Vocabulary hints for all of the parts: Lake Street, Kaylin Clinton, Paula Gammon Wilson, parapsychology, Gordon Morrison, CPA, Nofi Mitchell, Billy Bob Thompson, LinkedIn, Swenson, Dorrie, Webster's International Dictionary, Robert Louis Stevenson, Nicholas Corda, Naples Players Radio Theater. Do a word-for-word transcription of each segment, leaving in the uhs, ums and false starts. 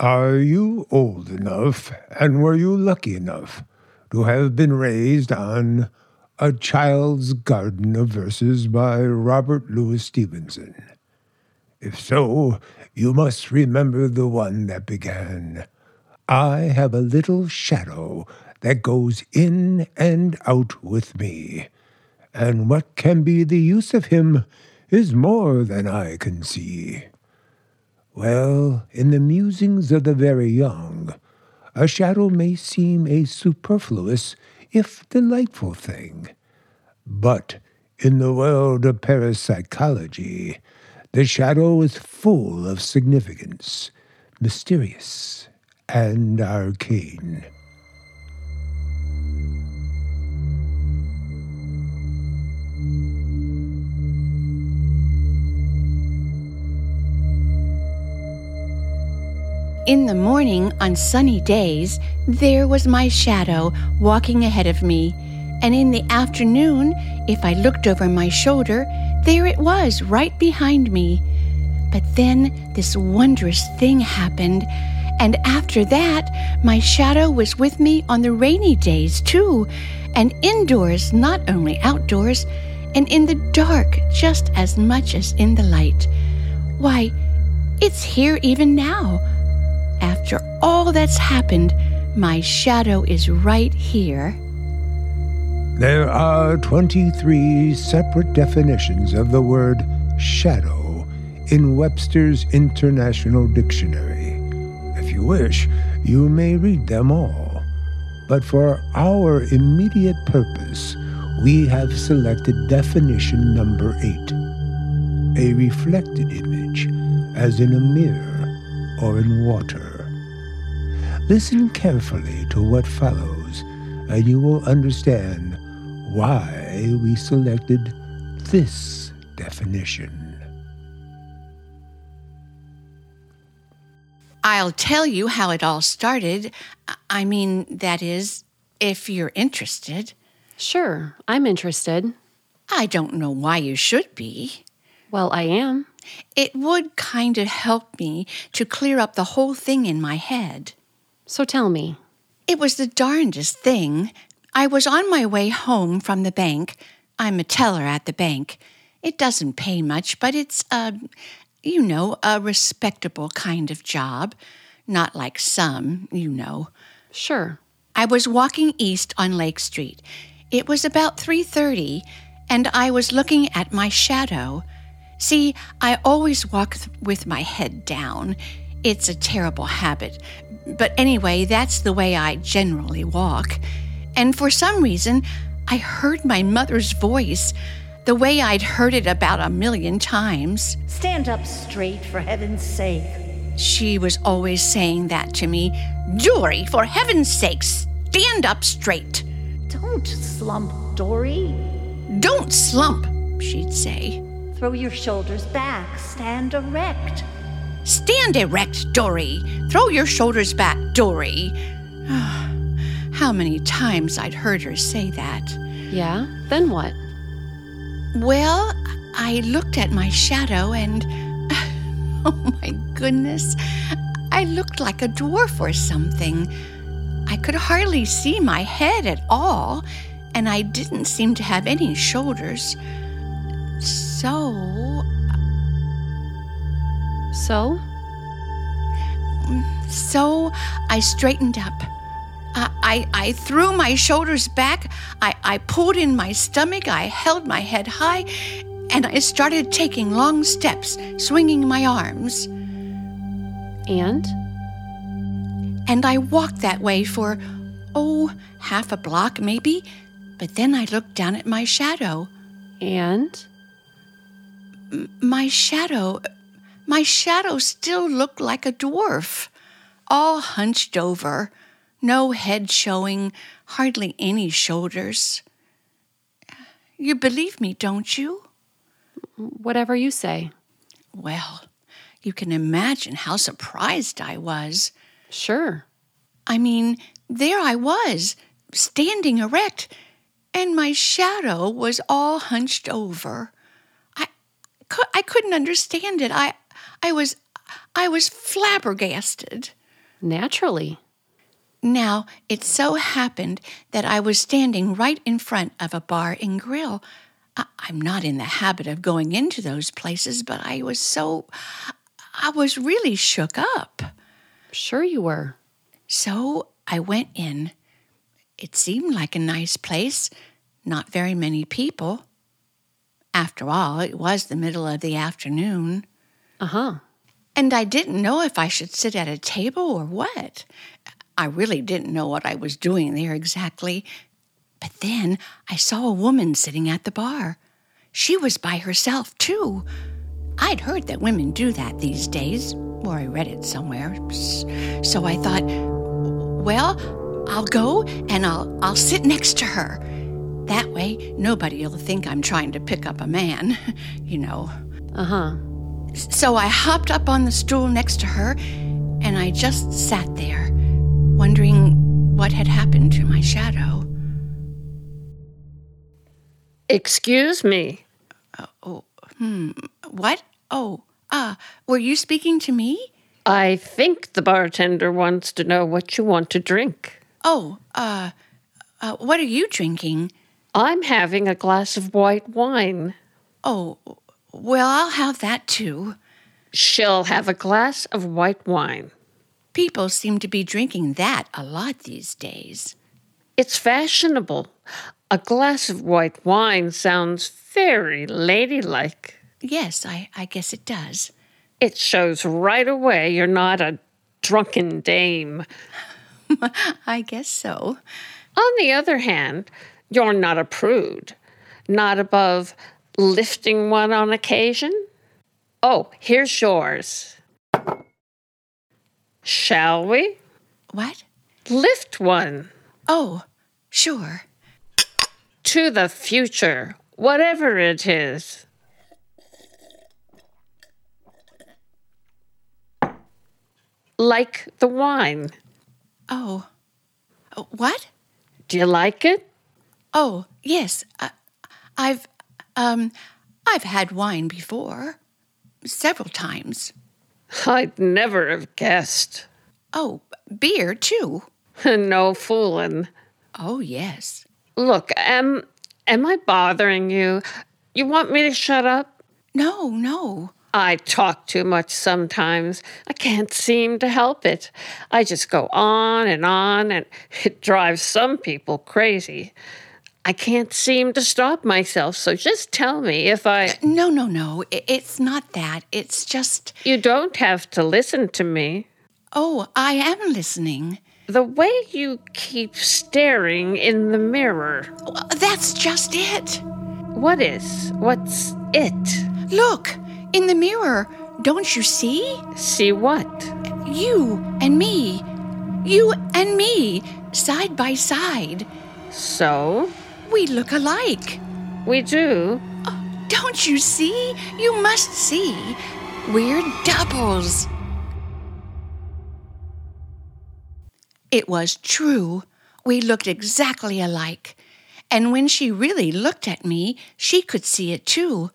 Are you old enough, and were you lucky enough, to have been raised on A Child's Garden of Verses by Robert Louis Stevenson? If so, you must remember the one that began, I have a little shadow that goes in and out with me, and what can be the use of him is more than I can see. Well, in the musings of the very young, a shadow may seem a superfluous, if delightful thing. But in the world of parapsychology, the shadow is full of significance, mysterious and arcane. In the morning, on sunny days, there was my shadow walking ahead of me, and in the afternoon, if I looked over my shoulder, there it was right behind me. But then this wondrous thing happened, and after that, my shadow was with me on the rainy days too, and indoors, not only outdoors, and in the dark just as much as in the light. Why, it's here even now. After all that's happened, my shadow is right here. There are twenty-three separate definitions of the word shadow in Webster's International Dictionary. If you wish, you may read them all. But for our immediate purpose, we have selected definition number eight, a reflected image, as in a mirror or in water. Listen carefully to what follows, and you will understand why we selected this definition. I'll tell you how it all started. I mean, that is, if you're interested. Sure, I'm interested. I don't know why you should be. Well, I am. It would kind of help me to clear up the whole thing in my head. So tell me. It was the darndest thing. I was on my way home from the bank. I'm a teller at the bank. It doesn't pay much, but it's a, you know, a respectable kind of job. Not like some, you know. Sure. I was walking east on Lake Street. It was about three thirty, and I was looking at my shadow. See, I always walk th- with my head down. It's a terrible habit. But anyway, that's the way I generally walk. And for some reason, I heard my mother's voice, the way I'd heard it about a million times. Stand up straight, for heaven's sake. She was always saying that to me. Dorrie, for heaven's sake, stand up straight. Don't slump, Dorrie. Don't slump, she'd say. Throw your shoulders back. Stand erect. Stand erect, Dorrie. Throw your shoulders back, Dorrie. Oh, how many times I'd heard her say that. Yeah? Then what? Well, I looked at my shadow and... oh, my goodness. I looked like a dwarf or something. I could hardly see my head at all, and I didn't seem to have any shoulders. So... So? So I straightened up. I, I, I threw my shoulders back. I, I pulled in my stomach. I held my head high. And I started taking long steps, swinging my arms. And? And I walked that way for, oh, half a block maybe. But then I looked down at my shadow. And? My shadow, my shadow still looked like a dwarf, all hunched over, no head showing, hardly any shoulders. You believe me, don't you? Whatever you say. Well, you can imagine how surprised I was. Sure. I mean, there I was, standing erect, and my shadow was all hunched over. I couldn't understand it. I I was I was flabbergasted. Naturally. Now, it so happened that I was standing right in front of a bar and grill. I- I'm not in the habit of going into those places, but I was so... I was really shook up. Sure you were. So I went in. It seemed like a nice place, not very many people. After all, it was the middle of the afternoon. Uh-huh. And I didn't know if I should sit at a table or what. I really didn't know what I was doing there exactly. But then I saw a woman sitting at the bar. She was by herself, too. I'd heard that women do that these days, or I read it somewhere. So I thought, well, I'll go and I'll I'll sit next to her. That way, nobody will think I'm trying to pick up a man, you know. Uh-huh. So I hopped up on the stool next to her, and I just sat there, wondering what had happened to my shadow. Excuse me. Uh, oh, hmm, what? Oh, ah, uh, were you speaking to me? I think the bartender wants to know what you want to drink. Oh, uh, uh what are you drinking? I'm having a glass of white wine. Oh, well, I'll have that too. She'll have a glass of white wine. People seem to be drinking that a lot these days. It's fashionable. A glass of white wine sounds very ladylike. Yes, I, I guess it does. It shows right away you're not a drunken dame. I guess so. On the other hand, you're not a prude, not above lifting one on occasion. Oh, here's yours. Shall we? What? Lift one. Oh, sure. To the future, whatever it is. Like the wine. Oh. What? Do you like it? Oh, yes. Uh, I've, um, I've had wine before. Several times. I'd never have guessed. Oh, beer, too. No fooling. Oh, yes. Look, am, am I bothering you? You want me to shut up? No, no. I talk too much sometimes. I can't seem to help it. I just go on and on, and it drives some people crazy. I can't seem to stop myself, so just tell me if I... No, no, no. It's not that. It's just... You don't have to listen to me. Oh, I am listening. The way you keep staring in the mirror. That's just it. What is? What's it? Look, in the mirror. Don't you see? See what? You and me. You and me, side by side. So? We look alike. We do. Oh, don't you see? You must see. We're doubles. It was true. We looked exactly alike. And when she really looked at me, she could see it too.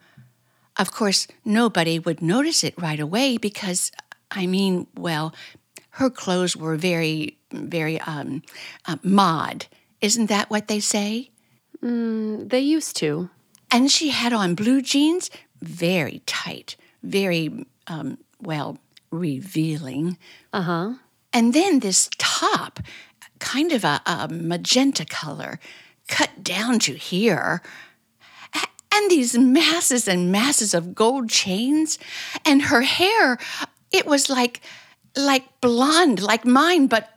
Of course, nobody would notice it right away because, I mean, well, her clothes were very, very, um, uh, mod. Isn't that what they say? Mm, they used to. And she had on blue jeans, very tight, very, um, well, revealing. Uh-huh. And then this top, kind of a, a magenta color, cut down to here. And these masses and masses of gold chains. And her hair, it was like, like blonde, like mine, but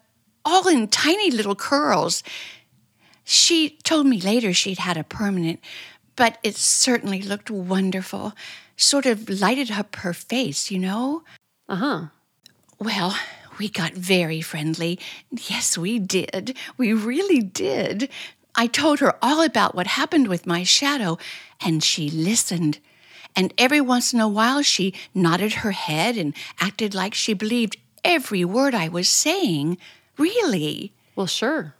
all in tiny little curls. She told me later she'd had a permanent, but it certainly looked wonderful. Sort of lighted up her face, you know? Uh-huh. Well, we got very friendly. Yes, we did. We really did. I told her all about what happened with my shadow, and she listened. And every once in a while, she nodded her head and acted like she believed every word I was saying. Really? Well, sure.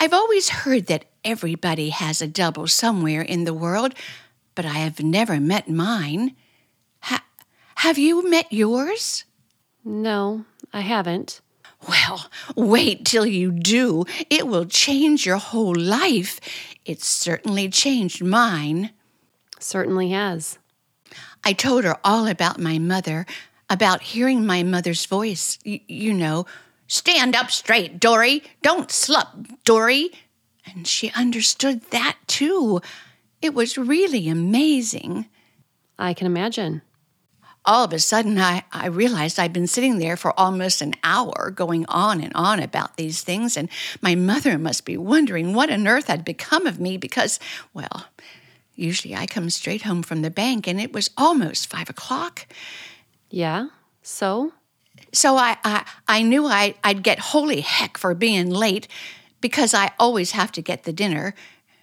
I've always heard that everybody has a double somewhere in the world, but I have never met mine. Ha- have you met yours? No, I haven't. Well, wait till you do. It will change your whole life. It's certainly changed mine. Certainly has. I told her all about my mother, about hearing my mother's voice, y- you know. Stand up straight, Dorrie. Don't slump, Dorrie. And she understood that, too. It was really amazing. I can imagine. All of a sudden, I, I realized I'd been sitting there for almost an hour going on and on about these things, and my mother must be wondering what on earth had become of me because, well, usually I come straight home from the bank, and it was almost five o'clock. Yeah, so? So I I, I knew I, I'd get holy heck for being late because I always have to get the dinner.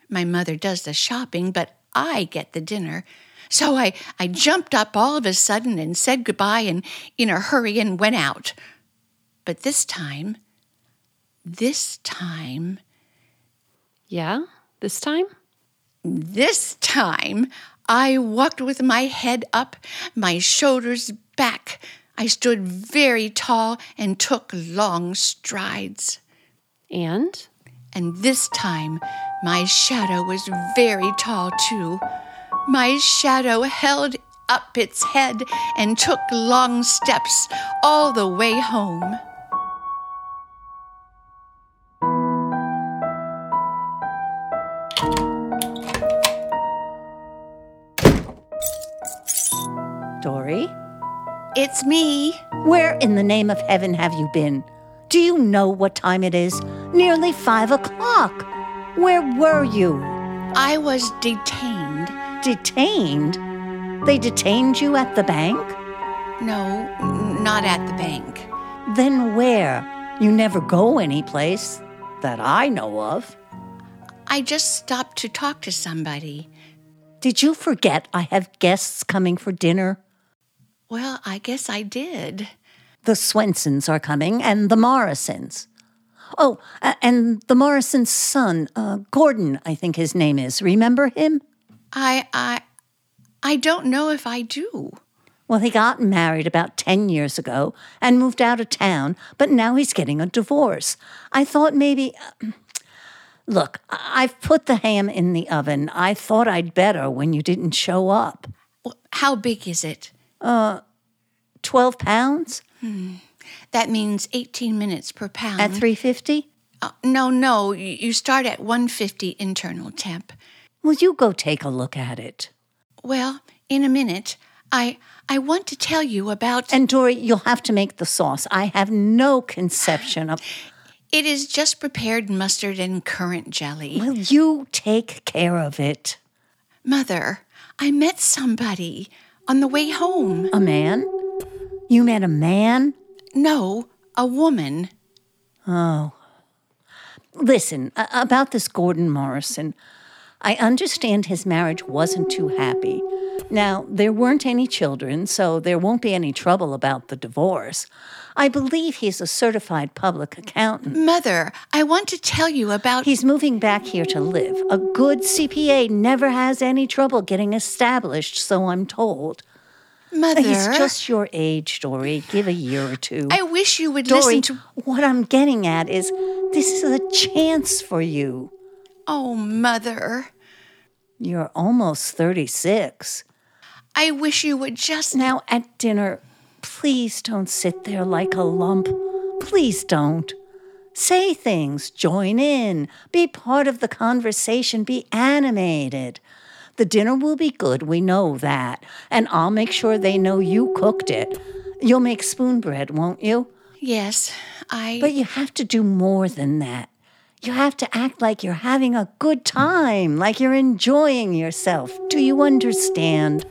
My mother does the shopping, but I get the dinner. So I, I jumped up all of a sudden and said goodbye and in a hurry and went out. But this time, this time... Yeah, this time? This time, I walked with my head up, my shoulders back. I stood very tall and took long strides. And? And this time, my shadow was very tall, too. My shadow held up its head and took long steps all the way home. Dorrie? It's me. Where in the name of heaven have you been? Do you know what time it is? Nearly five o'clock. Where were you? I was detained. Detained? They detained you at the bank? No, not at the bank. Then where? You never go anyplace that I know of. I just stopped to talk to somebody. Did you forget I have guests coming for dinner? Well, I guess I did. The Swensons are coming, and the Morrisons. Oh, and the Morrison's son, uh, Gordon, I think his name is. Remember him? I, I, I don't know if I do. Well, he got married about ten years ago and moved out of town, but now he's getting a divorce. I thought maybe... Uh, look, I've put the ham in the oven. I thought I'd better when you didn't show up. How big is it? Uh, twelve pounds. Hmm. That means eighteen minutes per pound. At three fifty? Uh, no, no, you start at one fifty internal temp. Will you go take a look at it? Well, in a minute. I I want to tell you about... And, Dorrie, you'll have to make the sauce. I have no conception of... It is just prepared mustard and currant jelly. Will you take care of it? Mother, I met somebody on the way home. A man? You met a man? No, a woman. Oh. Listen, about this Gordon Morrison... I understand his marriage wasn't too happy. Now, there weren't any children, so there won't be any trouble about the divorce. I believe he's a certified public accountant. Mother, I want to tell you about... He's moving back here to live. A good C P A never has any trouble getting established, so I'm told. Mother... He's just your age, Dorrie. Give a year or two. I wish you would Dorrie, listen to... what I'm getting at is this is a chance for you. Oh, Mother. You're almost thirty-six. I wish you would just... Now, at dinner, please don't sit there like a lump. Please don't. Say things. Join in. Be part of the conversation. Be animated. The dinner will be good. We know that. And I'll make sure they know you cooked it. You'll make spoon bread, won't you? Yes, I... But you have to do more than that. You have to act like you're having a good time, like you're enjoying yourself. Do you understand?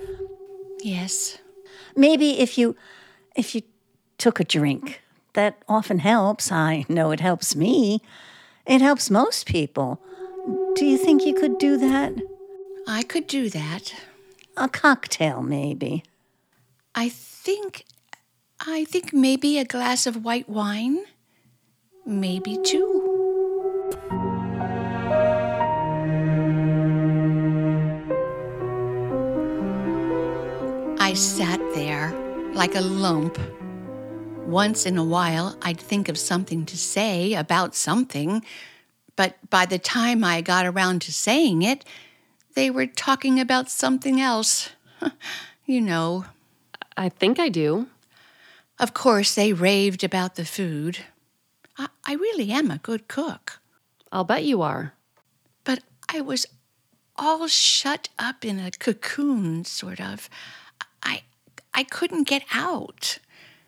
Yes. Maybe if you if you took a drink, that often helps. I know it helps me. It helps most people. Do you think you could do that? I could do that. A cocktail, maybe. I think I think maybe a glass of white wine. Maybe two. I sat there like a lump, Once in a while, I'd think of something to say about something, but by the time I got around to saying it, they were talking about something else. You know. I think I do. Of course, they raved about the food. I, I really am a good cook. I'll bet you are. But I was all shut up in a cocoon, sort of. I, I couldn't get out.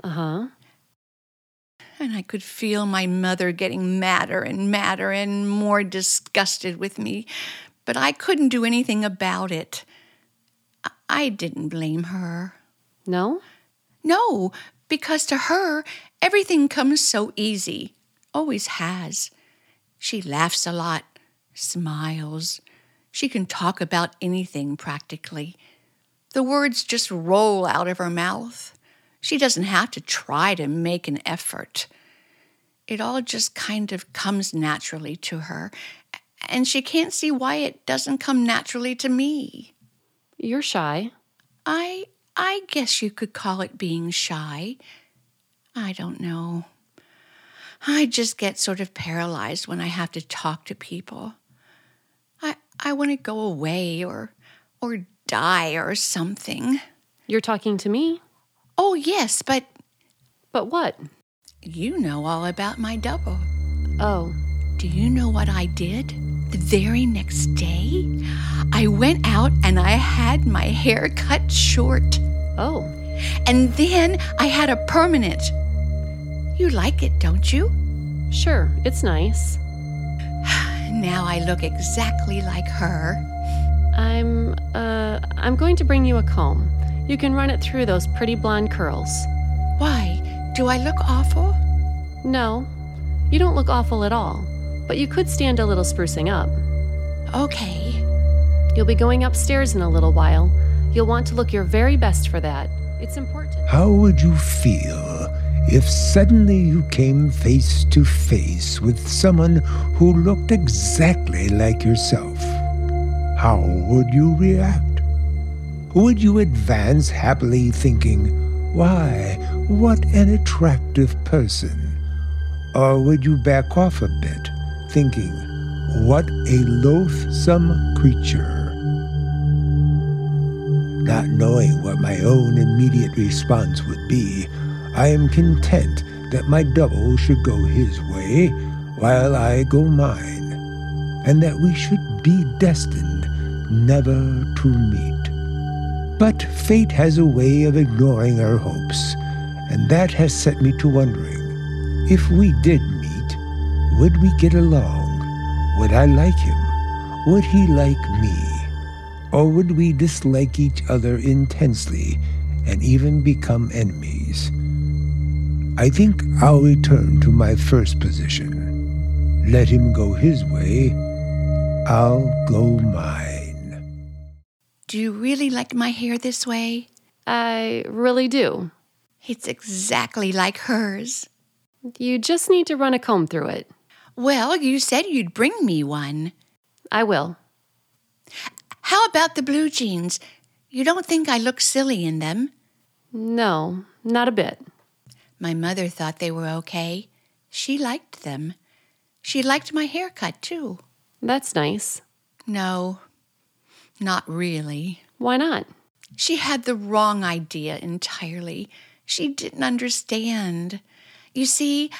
Uh-huh. And I could feel my mother getting madder and madder and more disgusted with me, but I couldn't do anything about it. I didn't blame her. No? No, because to her, everything comes so easy. Always has. She laughs a lot, smiles. She can talk about anything practically. The words just roll out of her mouth. She doesn't have to try to make an effort. It all just kind of comes naturally to her, and she can't see why it doesn't come naturally to me. You're shy. I I guess you could call it being shy. I don't know. I just get sort of paralyzed when I have to talk to people. I I want to go away or or die or something. You're talking to me? Oh, yes, but... But what? You know all about my double. Oh. Do you know what I did the very next day? I went out and I had my hair cut short. Oh. And then I had a permanent. You like it, don't you? Sure, it's nice. Now I look exactly like her. I'm, uh, I'm going to bring you a comb. You can run it through those pretty blonde curls. Why? Do I look awful? No, you don't look awful at all, but you could stand a little sprucing up. Okay. You'll be going upstairs in a little while. You'll want to look your very best for that. It's important. How would you feel if suddenly you came face to face with someone who looked exactly like yourself? How would you react? Would you advance happily thinking, why, what an attractive person? Or would you back off a bit, thinking, what a loathsome creature? Not knowing what my own immediate response would be, I am content that my double should go his way while I go mine, and that we should be destined never to meet. But fate has a way of ignoring our hopes, and that has set me to wondering, if we did meet, would we get along? Would I like him? Would he like me? Or would we dislike each other intensely and even become enemies? I think I'll return to my first position. Let him go his way, I'll go mine. Do you really like my hair this way? I really do. It's exactly like hers. You just need to run a comb through it. Well, you said you'd bring me one. I will. How about the blue jeans? You don't think I look silly in them? No, not a bit. My mother thought they were okay. She liked them. She liked my haircut, too. That's nice. No. Not really. Why not? She had the wrong idea entirely. She didn't understand. You see,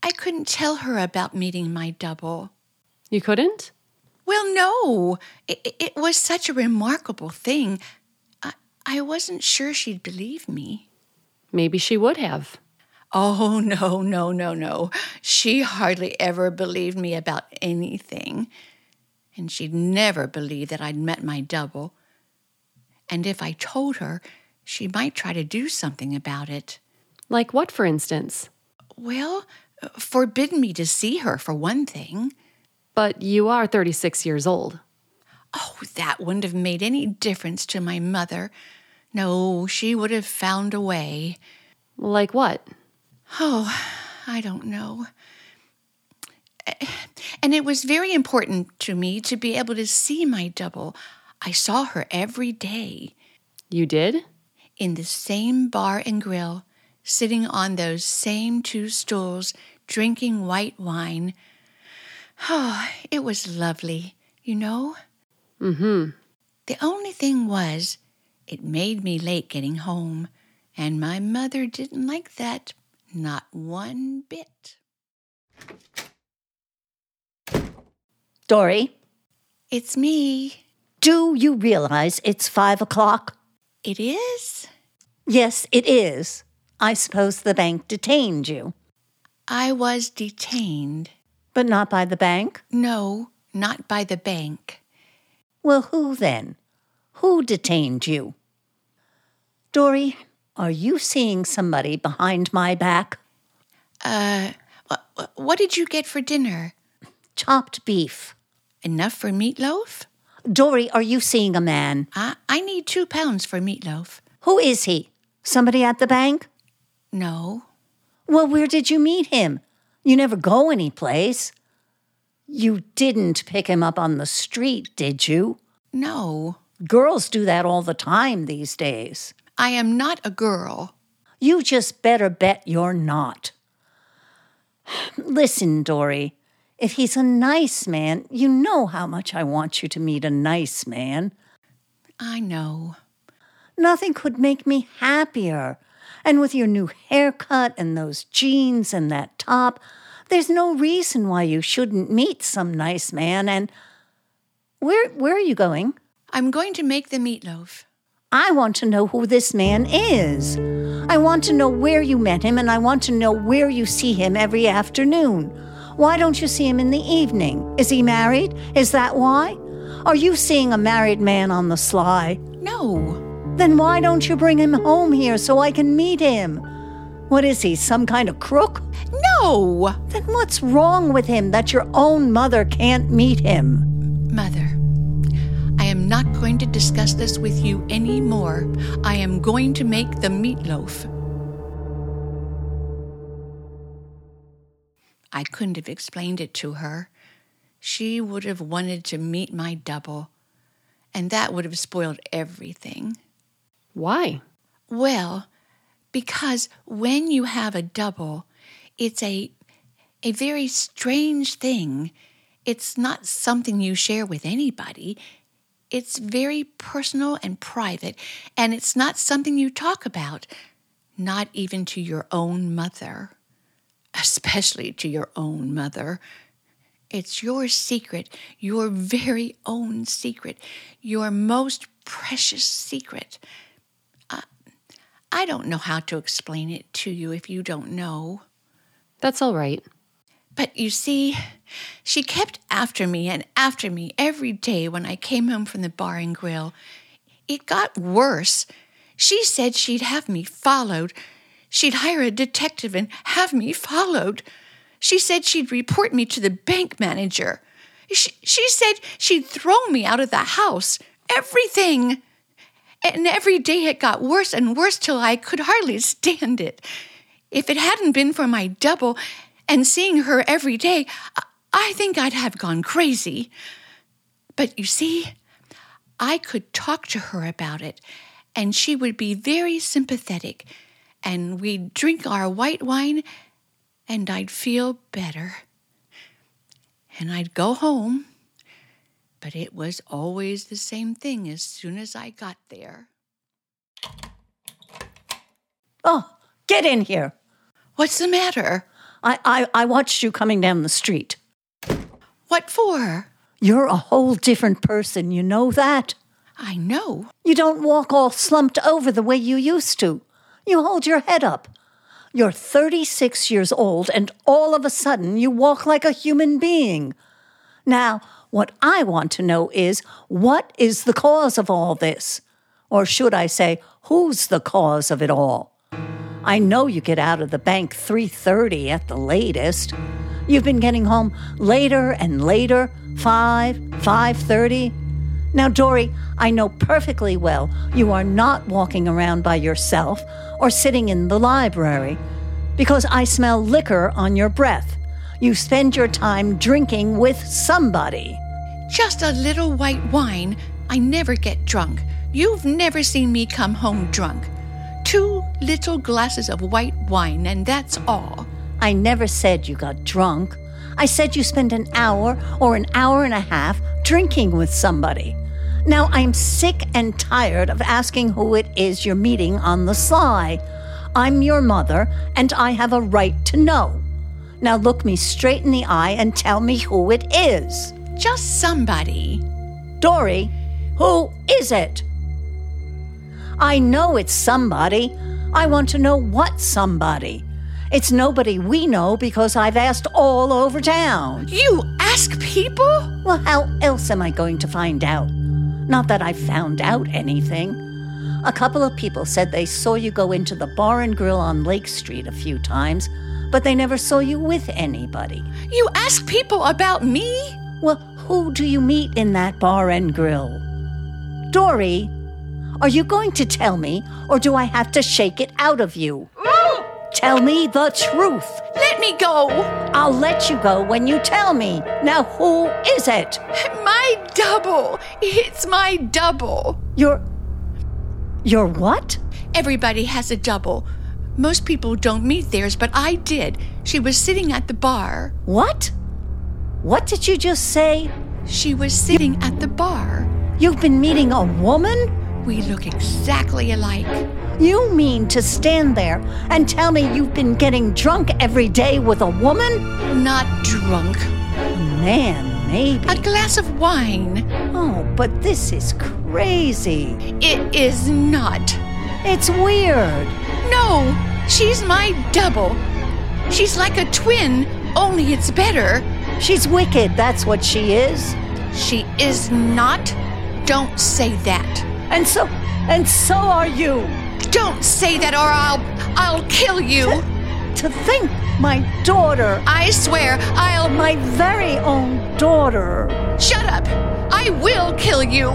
I couldn't tell her about meeting my double. You couldn't? Well, no. It, it was such a remarkable thing. I, I wasn't sure she'd believe me. Maybe she would have. Oh, no, no, no, no. She hardly ever believed me about anything. And she'd never believe that I'd met my double. And if I told her, she might try to do something about it. Like what, for instance? Well, forbid me to see her, for one thing. But you are thirty-six years old. Oh, that wouldn't have made any difference to my mother. No, she would have found a way. Like what? Oh, I don't know. And it was very important to me to be able to see my double. I saw her every day. You did? In the same bar and grill. sitting on those same two stools, drinking white wine. Oh, it was lovely, you know? Mm-hmm. The only thing was, it made me late getting home, and my mother didn't like that, not one bit. Dorrie? It's me. Do you realize it's five o'clock? It is? Yes, it is. I suppose the bank detained you. I was detained. But not by the bank? No, not by the bank. Well, who then? Who detained you? Dorrie, are you seeing somebody behind my back? Uh, what did you get for dinner? Chopped beef. Enough for meatloaf? Dorrie, are you seeing a man? I, I need two pounds for meatloaf. Who is he? Somebody at the bank? No. Well, where did you meet him? You never go anyplace. You didn't pick him up on the street, did you? No. Girls do that all the time these days. I am not a girl. You just better bet you're not. Listen, Dorrie. If he's a nice man, you know how much I want you to meet a nice man. I know. Nothing could make me happier. And with your new haircut and those jeans and that top, there's no reason why you shouldn't meet some nice man. And where, where are you going? I'm going to make the meatloaf. I want to know who this man is. I want to know where you met him, and I want to know where you see him every afternoon. Why don't you see him in the evening? Is he married? Is that why? Are you seeing a married man on the sly? No. Then why don't you bring him home here so I can meet him? What is he, some kind of crook? No. Then what's wrong with him that your own mother can't meet him? Mother, I am not going to discuss this with you anymore. I am going to make the meatloaf. I couldn't have explained it to her. She would have wanted to meet my double, and that would have spoiled everything. Why? Well, because when you have a double, it's a a very strange thing. It's not something you share with anybody. It's very personal and private, and it's not something you talk about, not even to your own mother. Especially to your own mother. It's your secret, your very own secret, your most precious secret. I, I don't know how to explain it to you if you don't know. That's all right. But you see, she kept after me and after me every day when I came home from the bar and grill. It got worse. She said she'd have me followed. She'd hire a detective and have me followed. She said she'd report me to the bank manager. She, she said she'd throw me out of the house. Everything. And every day it got worse and worse till I could hardly stand it. If it hadn't been for my double and seeing her every day, I think I'd have gone crazy. But you see, I could talk to her about it, and she would be very sympathetic. And we'd drink our white wine, and I'd feel better. And I'd go home, but it was always the same thing as soon as I got there. Oh, get in here. What's the matter? I, I, I watched you coming down the street. What for? You're a whole different person, you know that? I know. You don't walk all slumped over the way you used to. You hold your head up. You're thirty-six years old, and all of a sudden you walk like a human being. Now, what I want to know is, what is the cause of all this? Or should I say, who's the cause of it all? I know you get out of the bank three thirty at the latest. You've been getting home later and later, five, five thirty. Now, Dorrie, I know perfectly well you are not walking around by yourself or sitting in the library, because I smell liquor on your breath. You spend your time drinking with somebody. Just a little white wine. I never get drunk. You've never seen me come home drunk. two little glasses of white wine, and that's all. I never said you got drunk. I said you spent an hour or an hour and a half drinking with somebody. Now, I'm sick and tired of asking who it is you're meeting on the sly. I'm your mother, and I have a right to know. Now look me straight in the eye and tell me who it is. Just somebody. Dorrie, who is it? I know it's somebody. I want to know what somebody. It's nobody we know because I've asked all over town. You ask people? Well, how else am I going to find out? Not that I found out anything. A couple of people said they saw you go into the bar and grill on Lake Street a few times, but they never saw you with anybody. You ask people about me? Well, who do you meet in that bar and grill? Dorrie, are you going to tell me, or do I have to shake it out of you? Ooh! Tell me the truth. Let me go. I'll let you go when you tell me. Now, who is it? My double. It's my double. Your... Your what? Everybody has a double. Most people don't meet theirs, but I did. She was sitting at the bar. What? What did you just say? She was sitting at the bar. You've been meeting a woman? We look exactly alike. You mean to stand there and tell me you've been getting drunk every day with a woman? Not drunk. Man, maybe. A glass of wine. Oh, but this is crazy. It is not. It's weird. No, she's my double. She's like a twin, only it's better. She's wicked, that's what she is. She is not. Don't say that. And so, and so are you. Don't say that or I'll, I'll kill you. To, to think, my daughter. I swear, I'll... My very own daughter. Shut up. I will kill you.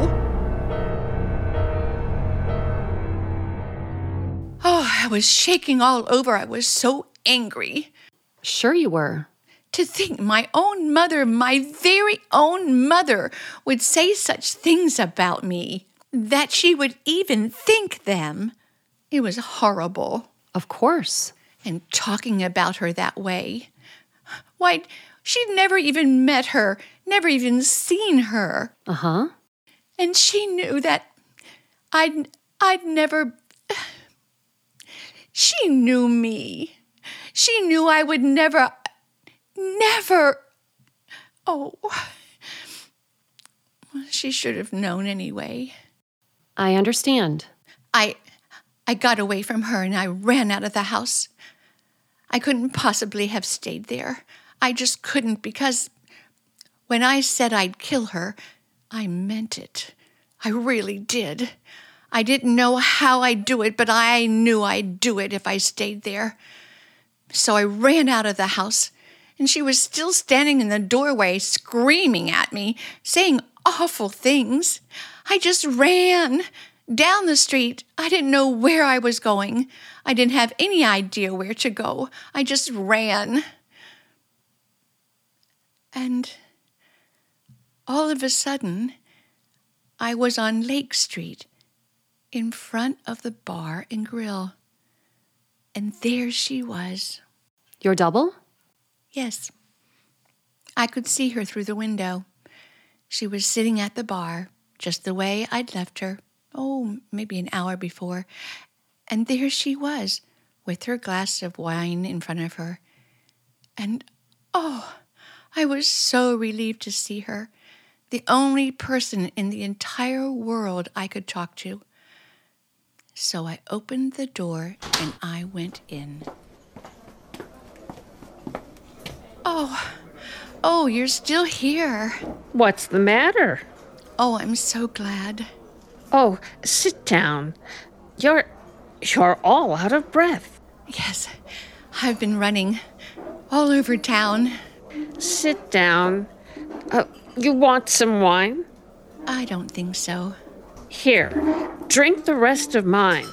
Oh, I was shaking all over. I was so angry. Sure you were. To think my own mother, my very own mother, would say such things about me, that she would even think them. It was horrible. Of course. And talking about her that way. Why, she'd never even met her, never even seen her. Uh-huh. And she knew that I'd, I'd never... She knew me. She knew I would never, never... Oh. She should have known anyway. I understand. I... I got away from her and I ran out of the house. I couldn't possibly have stayed there. I just couldn't because when I said I'd kill her, I meant it. I really did. I didn't know how I'd do it, but I knew I'd do it if I stayed there. So I ran out of the house, and she was still standing in the doorway screaming at me, saying awful things. I just ran. Down the street, I didn't know where I was going. I didn't have any idea where to go. I just ran. And all of a sudden, I was on Lake Street, in front of the bar and grill. And there she was. Your double? Yes. I could see her through the window. She was sitting at the bar, just the way I'd left her. Oh, maybe an hour before, and there she was, with her glass of wine in front of her. And, oh, I was so relieved to see her, the only person in the entire world I could talk to. So I opened the door, and I went in. Oh, oh, you're still here. What's the matter? Oh, I'm so glad. Oh, sit down. You're you're all out of breath. Yes, I've been running all over town. Sit down. Uh, you want some wine? I don't think so. Here, drink the rest of mine.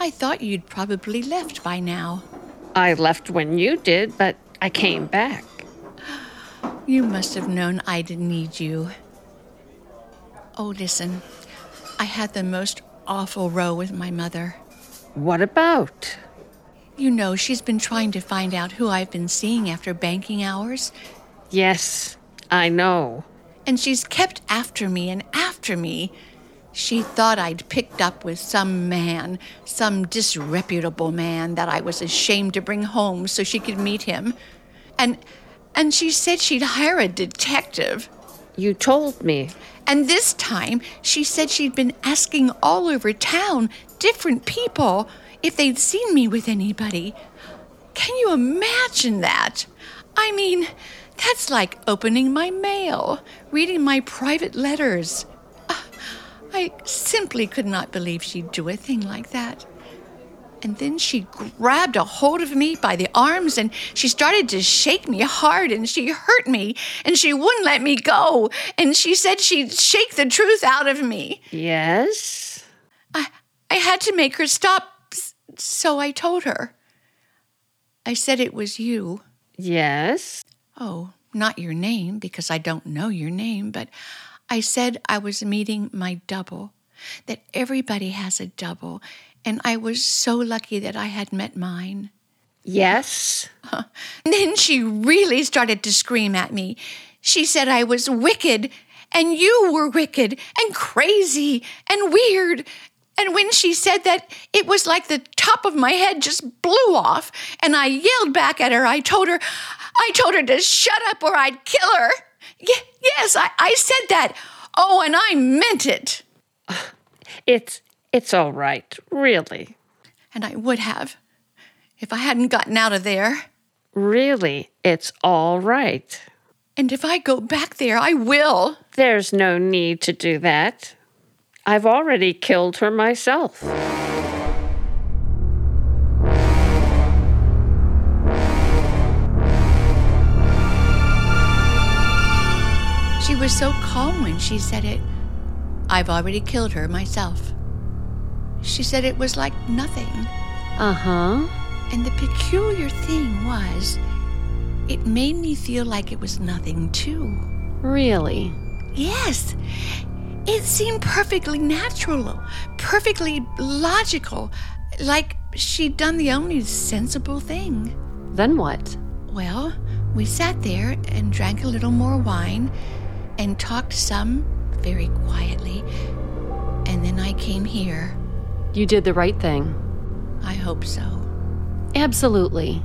I thought you'd probably left by now. I left when you did, but I came back. You must have known I'd need you. Oh, listen. I had the most awful row with my mother. What about? You know, she's been trying to find out who I've been seeing after banking hours. Yes, I know. And she's kept after me and after me. She thought I'd picked up with some man, some disreputable man that I was ashamed to bring home so she could meet him. And and she said she'd hire a detective. You told me. And this time, she said she'd been asking all over town, different people, if they'd seen me with anybody. Can you imagine that? I mean, that's like opening my mail, reading my private letters. Uh, I simply could not believe she'd do a thing like that. And then she grabbed a hold of me by the arms and she started to shake me hard and she hurt me and she wouldn't let me go. And she said she'd shake the truth out of me. Yes? I, I had to make her stop, so I told her. I said it was you. Yes? Oh, not your name, because I don't know your name, but I said I was meeting my double, that everybody has a double, and I was so lucky that I had met mine. Yes. Uh, then she really started to scream at me. She said I was wicked, and you were wicked, and crazy, and weird. And when she said that, it was like the top of my head just blew off, and I yelled back at her. I told her, I told her to shut up or I'd kill her. Y- yes, I, I said that. Oh, and I meant it. It's... It's all right, really. And I would have, if I hadn't gotten out of there. Really, it's all right. And if I go back there, I will. There's no need to do that. I've already killed her myself. She was so calm when she said it. I've already killed her myself. She said it was like nothing. Uh-huh. And the peculiar thing was, it made me feel like it was nothing, too. Really? Yes. It seemed perfectly natural, perfectly logical, like she'd done the only sensible thing. Then what? Well, we sat there and drank a little more wine and talked some very quietly, and then I came here. You did the right thing. I hope so. Absolutely.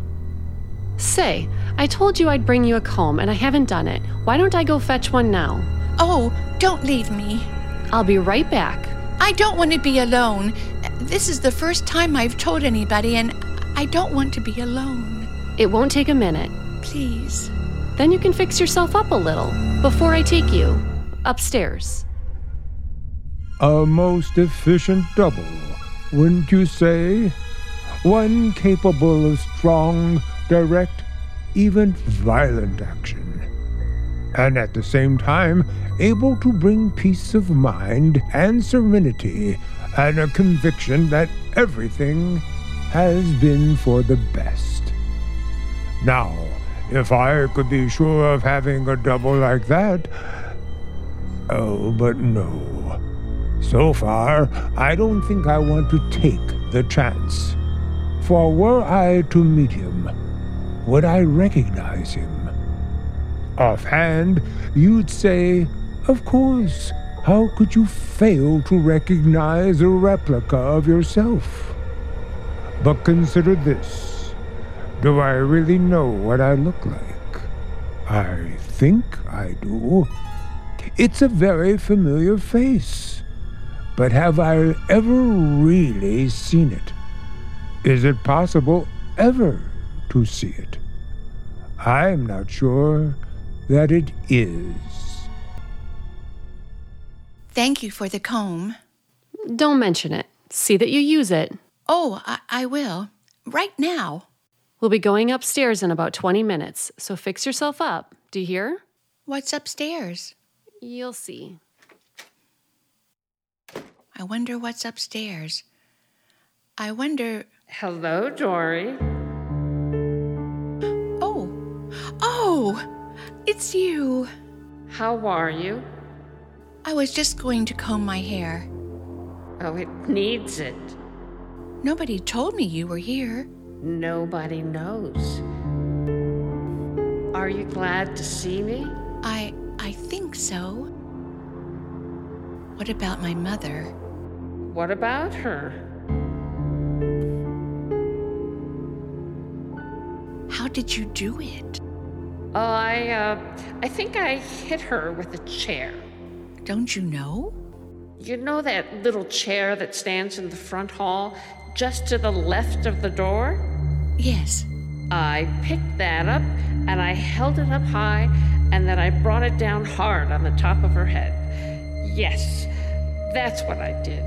Say, I told you I'd bring you a comb, and I haven't done it. Why don't I go fetch one now? Oh, don't leave me. I'll be right back. I don't want to be alone. This is the first time I've told anybody, and I don't want to be alone. It won't take a minute. Please. Then you can fix yourself up a little before I take you upstairs. A most efficient double, wouldn't you say? One capable of strong, direct, even violent action. And at the same time, able to bring peace of mind and serenity and a conviction that everything has been for the best. Now, if I could be sure of having a double like that... Oh, but no... So far, I don't think I want to take the chance. For were I to meet him, would I recognize him? Offhand, you'd say, of course, how could you fail to recognize a replica of yourself? But consider this. Do I really know what I look like? I think I do. It's a very familiar face. But have I ever really seen it? Is it possible ever to see it? I'm not sure that it is. Thank you for the comb. Don't mention it. See that you use it. Oh, I, I will. Right now. We'll be going upstairs in about twenty minutes, so fix yourself up. Do you hear? What's upstairs? You'll see. I wonder what's upstairs. I wonder... Hello, Dorrie. Oh. Oh! It's you. How are you? I was just going to comb my hair. Oh, it needs it. Nobody told me you were here. Nobody knows. Are you glad to see me? I... I think so. What about my mother? What about her? How did you do it? Uh, I, uh, I think I hit her with a chair. Don't you know? You know that little chair that stands in the front hall, just to the left of the door? Yes. I picked that up, and I held it up high, and then I brought it down hard on the top of her head. Yes, that's what I did.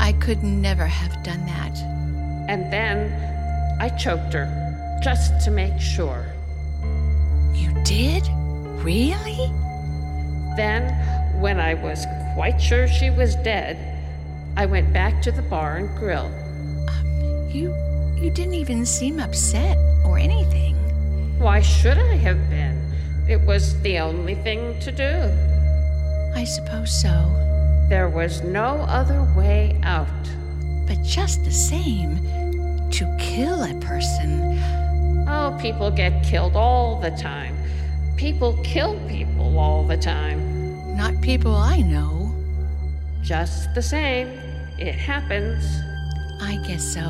I could never have done that. And then I choked her, just to make sure. You did? Really? Then, when I was quite sure she was dead, I went back to the bar and grill. Um, you, you didn't even seem upset or anything. Why should I have been? It was the only thing to do. I suppose so. There was no other way out. But just the same, to kill a person... Oh, people get killed all the time. People kill people all the time. Not people I know. Just the same, it happens. I guess so.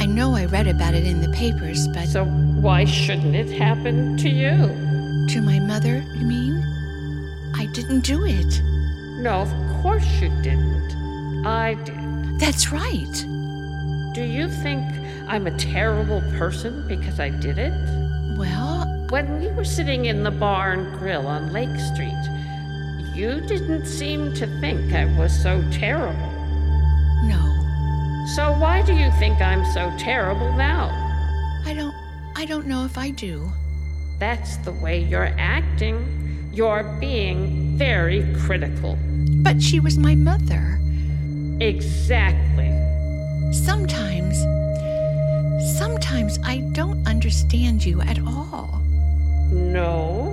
I know I read about it in the papers, but... So why shouldn't it happen to you? To my mother, you mean? I didn't do it. No, of course you didn't. I did. That's right. Do you think I'm a terrible person because I did it? Well... When we were sitting in the bar and grill on Lake Street, you didn't seem to think I was so terrible. No. So why do you think I'm so terrible now? I don't... I don't know if I do. That's the way you're acting. You're being very critical. But she was my mother. Exactly. Sometimes... Sometimes I don't understand you at all. No.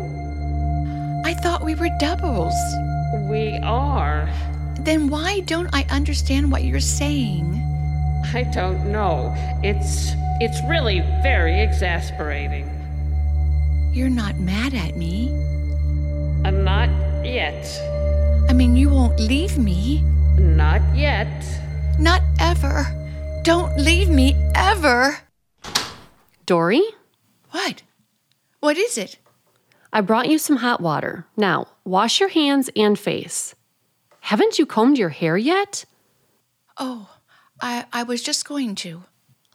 I thought we were doubles. We are. Then why don't I understand what you're saying? I don't know. It's it's really very exasperating. You're not mad at me? I'm not yet. I mean, you won't leave me. Not yet. Not ever. Don't leave me ever. Dorrie? What? What is it? I brought you some hot water. Now, wash your hands and face. Haven't you combed your hair yet? Oh, I, I was just going to.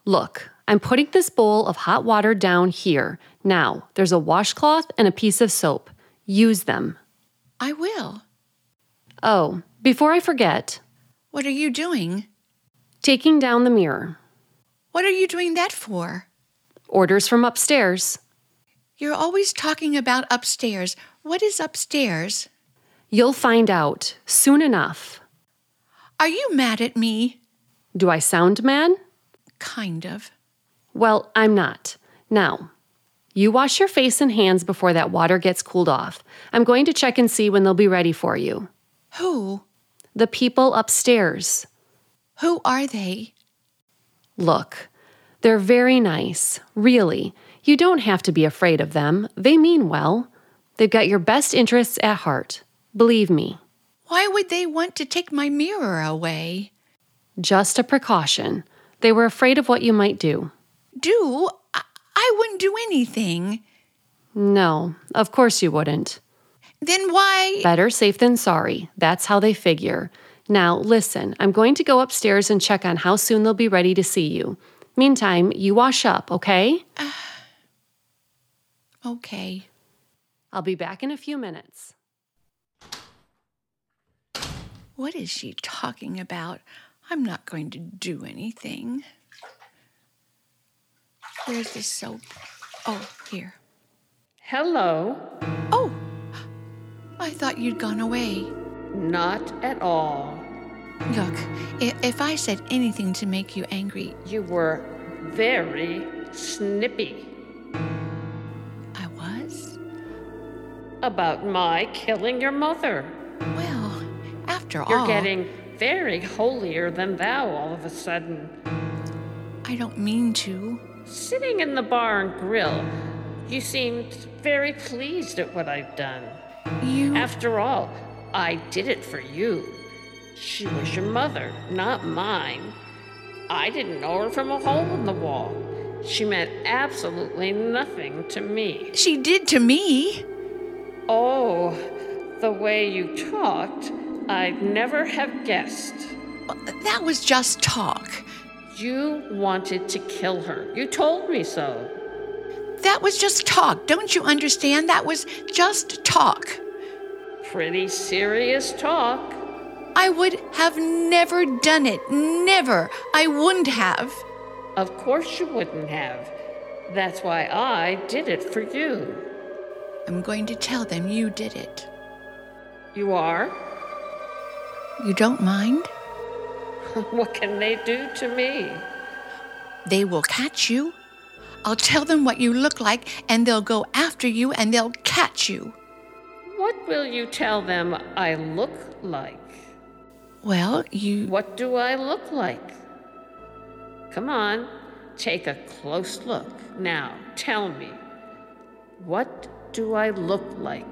Look, I'm putting this bowl of hot water down here. Now, there's a washcloth and a piece of soap. Use them. I will. Oh, before I forget. What are you doing? Taking down the mirror. What are you doing that for? Orders from upstairs. You're always talking about upstairs. What is upstairs? You'll find out soon enough. Are you mad at me? Do I sound mad? Kind of. Well, I'm not. Now, you wash your face and hands before that water gets cooled off. I'm going to check and see when they'll be ready for you. Who? The people upstairs. Who are they? Look, they're very nice, really. You don't have to be afraid of them. They mean well. They've got your best interests at heart. Believe me. Why would they want to take my mirror away? Just a precaution. They were afraid of what you might do. Do? I, I wouldn't do anything. No, of course you wouldn't. Then why? Better safe than sorry. That's how they figure. Now, listen, I'm going to go upstairs and check on how soon they'll be ready to see you. Meantime, you wash up, okay? Uh. Okay. I'll be back in a few minutes. What is she talking about? I'm not going to do anything. Where's the soap? Oh, here. Hello. Oh, I thought you'd gone away. Not at all. Look, if I said anything to make you angry... You were very snippy. About my killing your mother. Well, after all... You're getting very holier than thou all of a sudden. I don't mean to. Sitting in the bar and grill, you seemed very pleased at what I've done. You... After all, I did it for you. She was your mother, not mine. I didn't know her from a hole in the wall. She meant absolutely nothing to me. She did to me. Oh, the way you talked, I'd never have guessed. Well, that was just talk. You wanted to kill her. You told me so. That was just talk. Don't you understand? That was just talk. Pretty serious talk. I would have never done it. Never. I wouldn't have. Of course you wouldn't have. That's why I did it for you. I'm going to tell them you did it. You are? You don't mind? What can they do to me? They will catch you. I'll tell them what you look like, and they'll go after you, and they'll catch you. What will you tell them I look like? Well, you... What do I look like? Come on, take a close look. Now, tell me, what do I look like?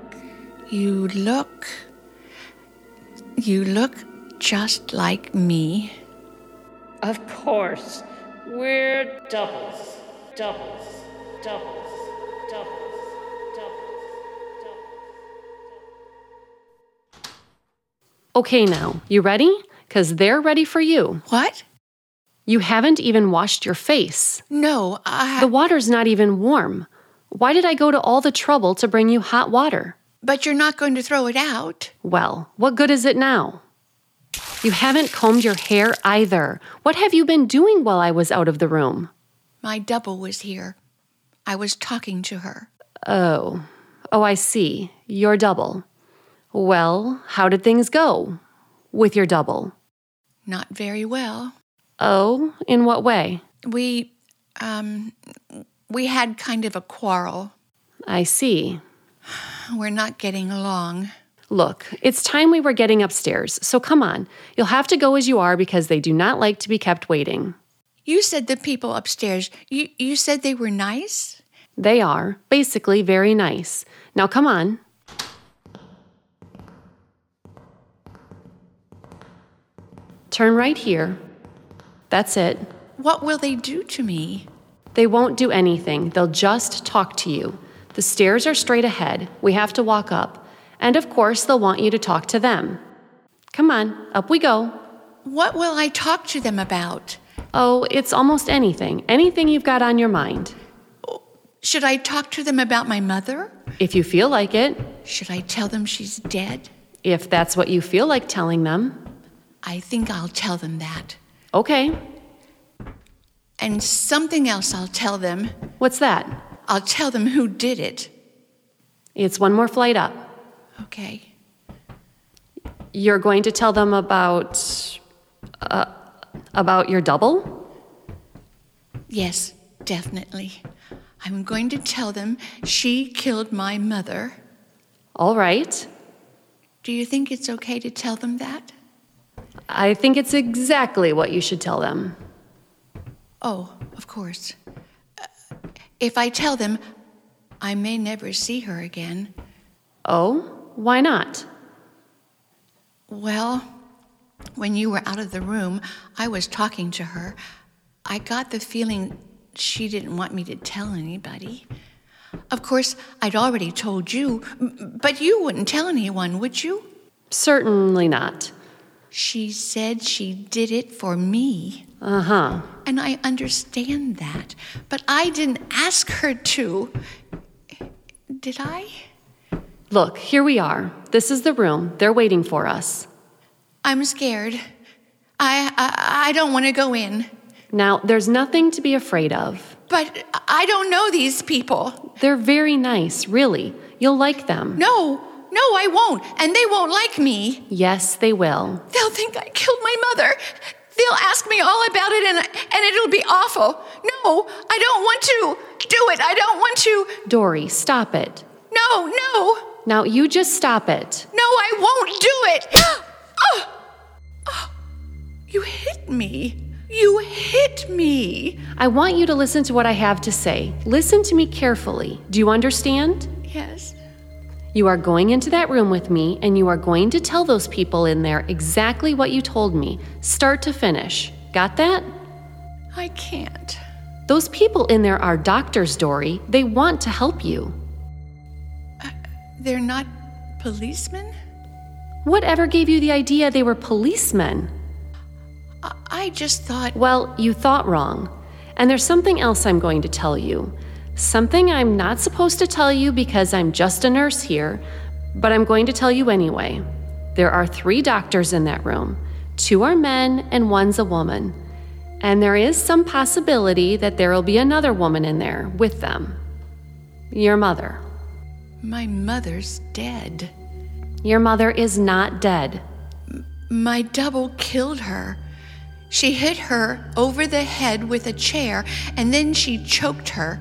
You look... You look just like me. Of course. We're doubles. Doubles. Doubles. Doubles. Doubles. Doubles. Okay now, you ready? Because they're ready for you. What? You haven't even washed your face. No, I... The water's not even warm. Why did I go to all the trouble to bring you hot water? But you're not going to throw it out. Well, what good is it now? You haven't combed your hair either. What have you been doing while I was out of the room? My double was here. I was talking to her. Oh. Oh, I see. Your double. Well, how did things go with your double? Not very well. Oh? In what way? We, um, we had kind of a quarrel. I see. We're not getting along. Look, it's time we were getting upstairs, so come on. You'll have to go as you are because they do not like to be kept waiting. You said the people upstairs, you, you said they were nice? They are, basically very nice. Now come on. Turn right here. That's it. What will they do to me? They won't do anything. They'll just talk to you. The stairs are straight ahead. We have to walk up. And of course, they'll want you to talk to them. Come on, up we go. What will I talk to them about? Oh, it's almost anything. Anything you've got on your mind. Should I talk to them about my mother? If you feel like it. Should I tell them she's dead? If that's what you feel like telling them. I think I'll tell them that. Okay. And something else I'll tell them. What's that? I'll tell them who did it. It's one more flight up. Okay. You're going to tell them about... Uh, about your double? Yes, definitely. I'm going to tell them she killed my mother. All right. Do you think it's okay to tell them that? I think it's exactly what you should tell them. Oh, of course. If I tell them, I may never see her again. Oh, why not? Well, when you were out of the room, I was talking to her. I got the feeling she didn't want me to tell anybody. Of course, I'd already told you, but you wouldn't tell anyone, would you? Certainly not. She said she did it for me. Uh-huh. And I understand that, but I didn't ask her to. Did I? Look, here we are. This is the room. They're waiting for us. I'm scared. I I, I don't want to go in. Now, there's nothing to be afraid of. But I don't know these people. They're very nice, really. You'll like them. No. No, I won't, and they won't like me. Yes, they will. They'll think I killed my mother. They'll ask me all about it, and and it'll be awful. No, I don't want to do it. I don't want to. Dorrie, stop it. No, no. Now you just stop it. No, I won't do it. Oh. Oh. You hit me. You hit me. I want you to listen to what I have to say. Listen to me carefully. Do you understand? Yes. You are going into that room with me, and you are going to tell those people in there exactly what you told me, start to finish. Got that? I can't. Those people in there are doctors, Dorrie. They want to help you. Uh, they're not policemen? Whatever gave you the idea they were policemen? I, I just thought... Well, you thought wrong. And there's something else I'm going to tell you. Something I'm not supposed to tell you because I'm just a nurse here, but I'm going to tell you anyway. There are three doctors in that room. Two are men and one's a woman. And there is some possibility that there will be another woman in there with them. Your mother. My mother's dead. Your mother is not dead. M- my double killed her. She hit her over the head with a chair, and then she choked her.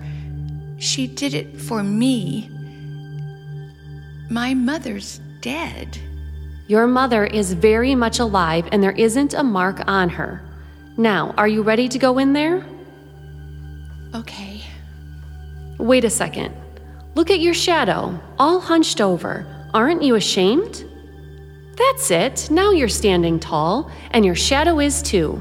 She did it for me. My mother's dead. Your mother is very much alive, and there isn't a mark on her. Now, are you ready to go in there? Okay. Wait a second. Look at your shadow, all hunched over. Aren't you ashamed? That's it. Now you're standing tall, and your shadow is too.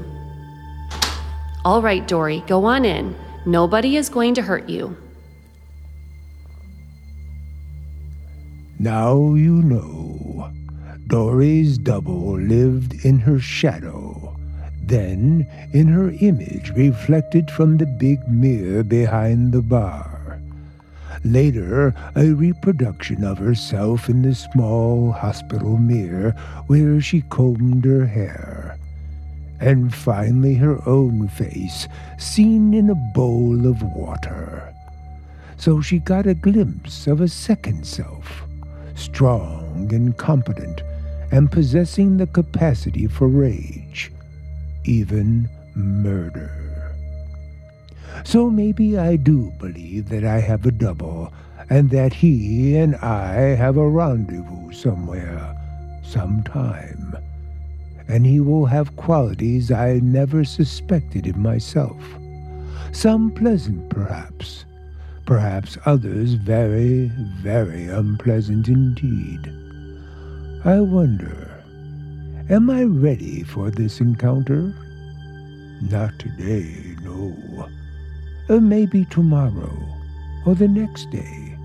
All right, Dorrie, go on in. Nobody is going to hurt you. Now you know. Dorrie's double lived in her shadow. Then, in her image reflected from the big mirror behind the bar. Later, a reproduction of herself in the small hospital mirror where she combed her hair. And finally her own face, seen in a bowl of water. So she got a glimpse of a second self, strong and competent, and possessing the capacity for rage. Even murder. So maybe I do believe that I have a double, and that he and I have a rendezvous somewhere, sometime, and he will have qualities I never suspected in myself. Some pleasant, perhaps, perhaps others very, very unpleasant indeed. I wonder... Am I ready for this encounter? Not today, no. Or maybe tomorrow, or the next day,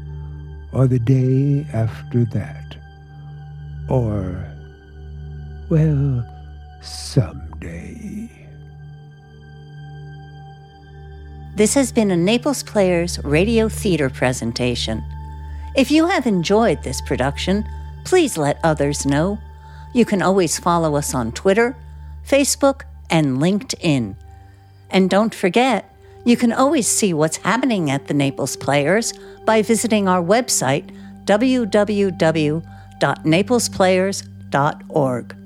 or the day after that. Or, well, someday. This has been a Naples Players Radio Theater presentation. If you have enjoyed this production, please let others know. You can always follow us on Twitter, Facebook, and LinkedIn. And don't forget, you can always see what's happening at the Naples Players by visiting our website, w w w dot naples players dot org.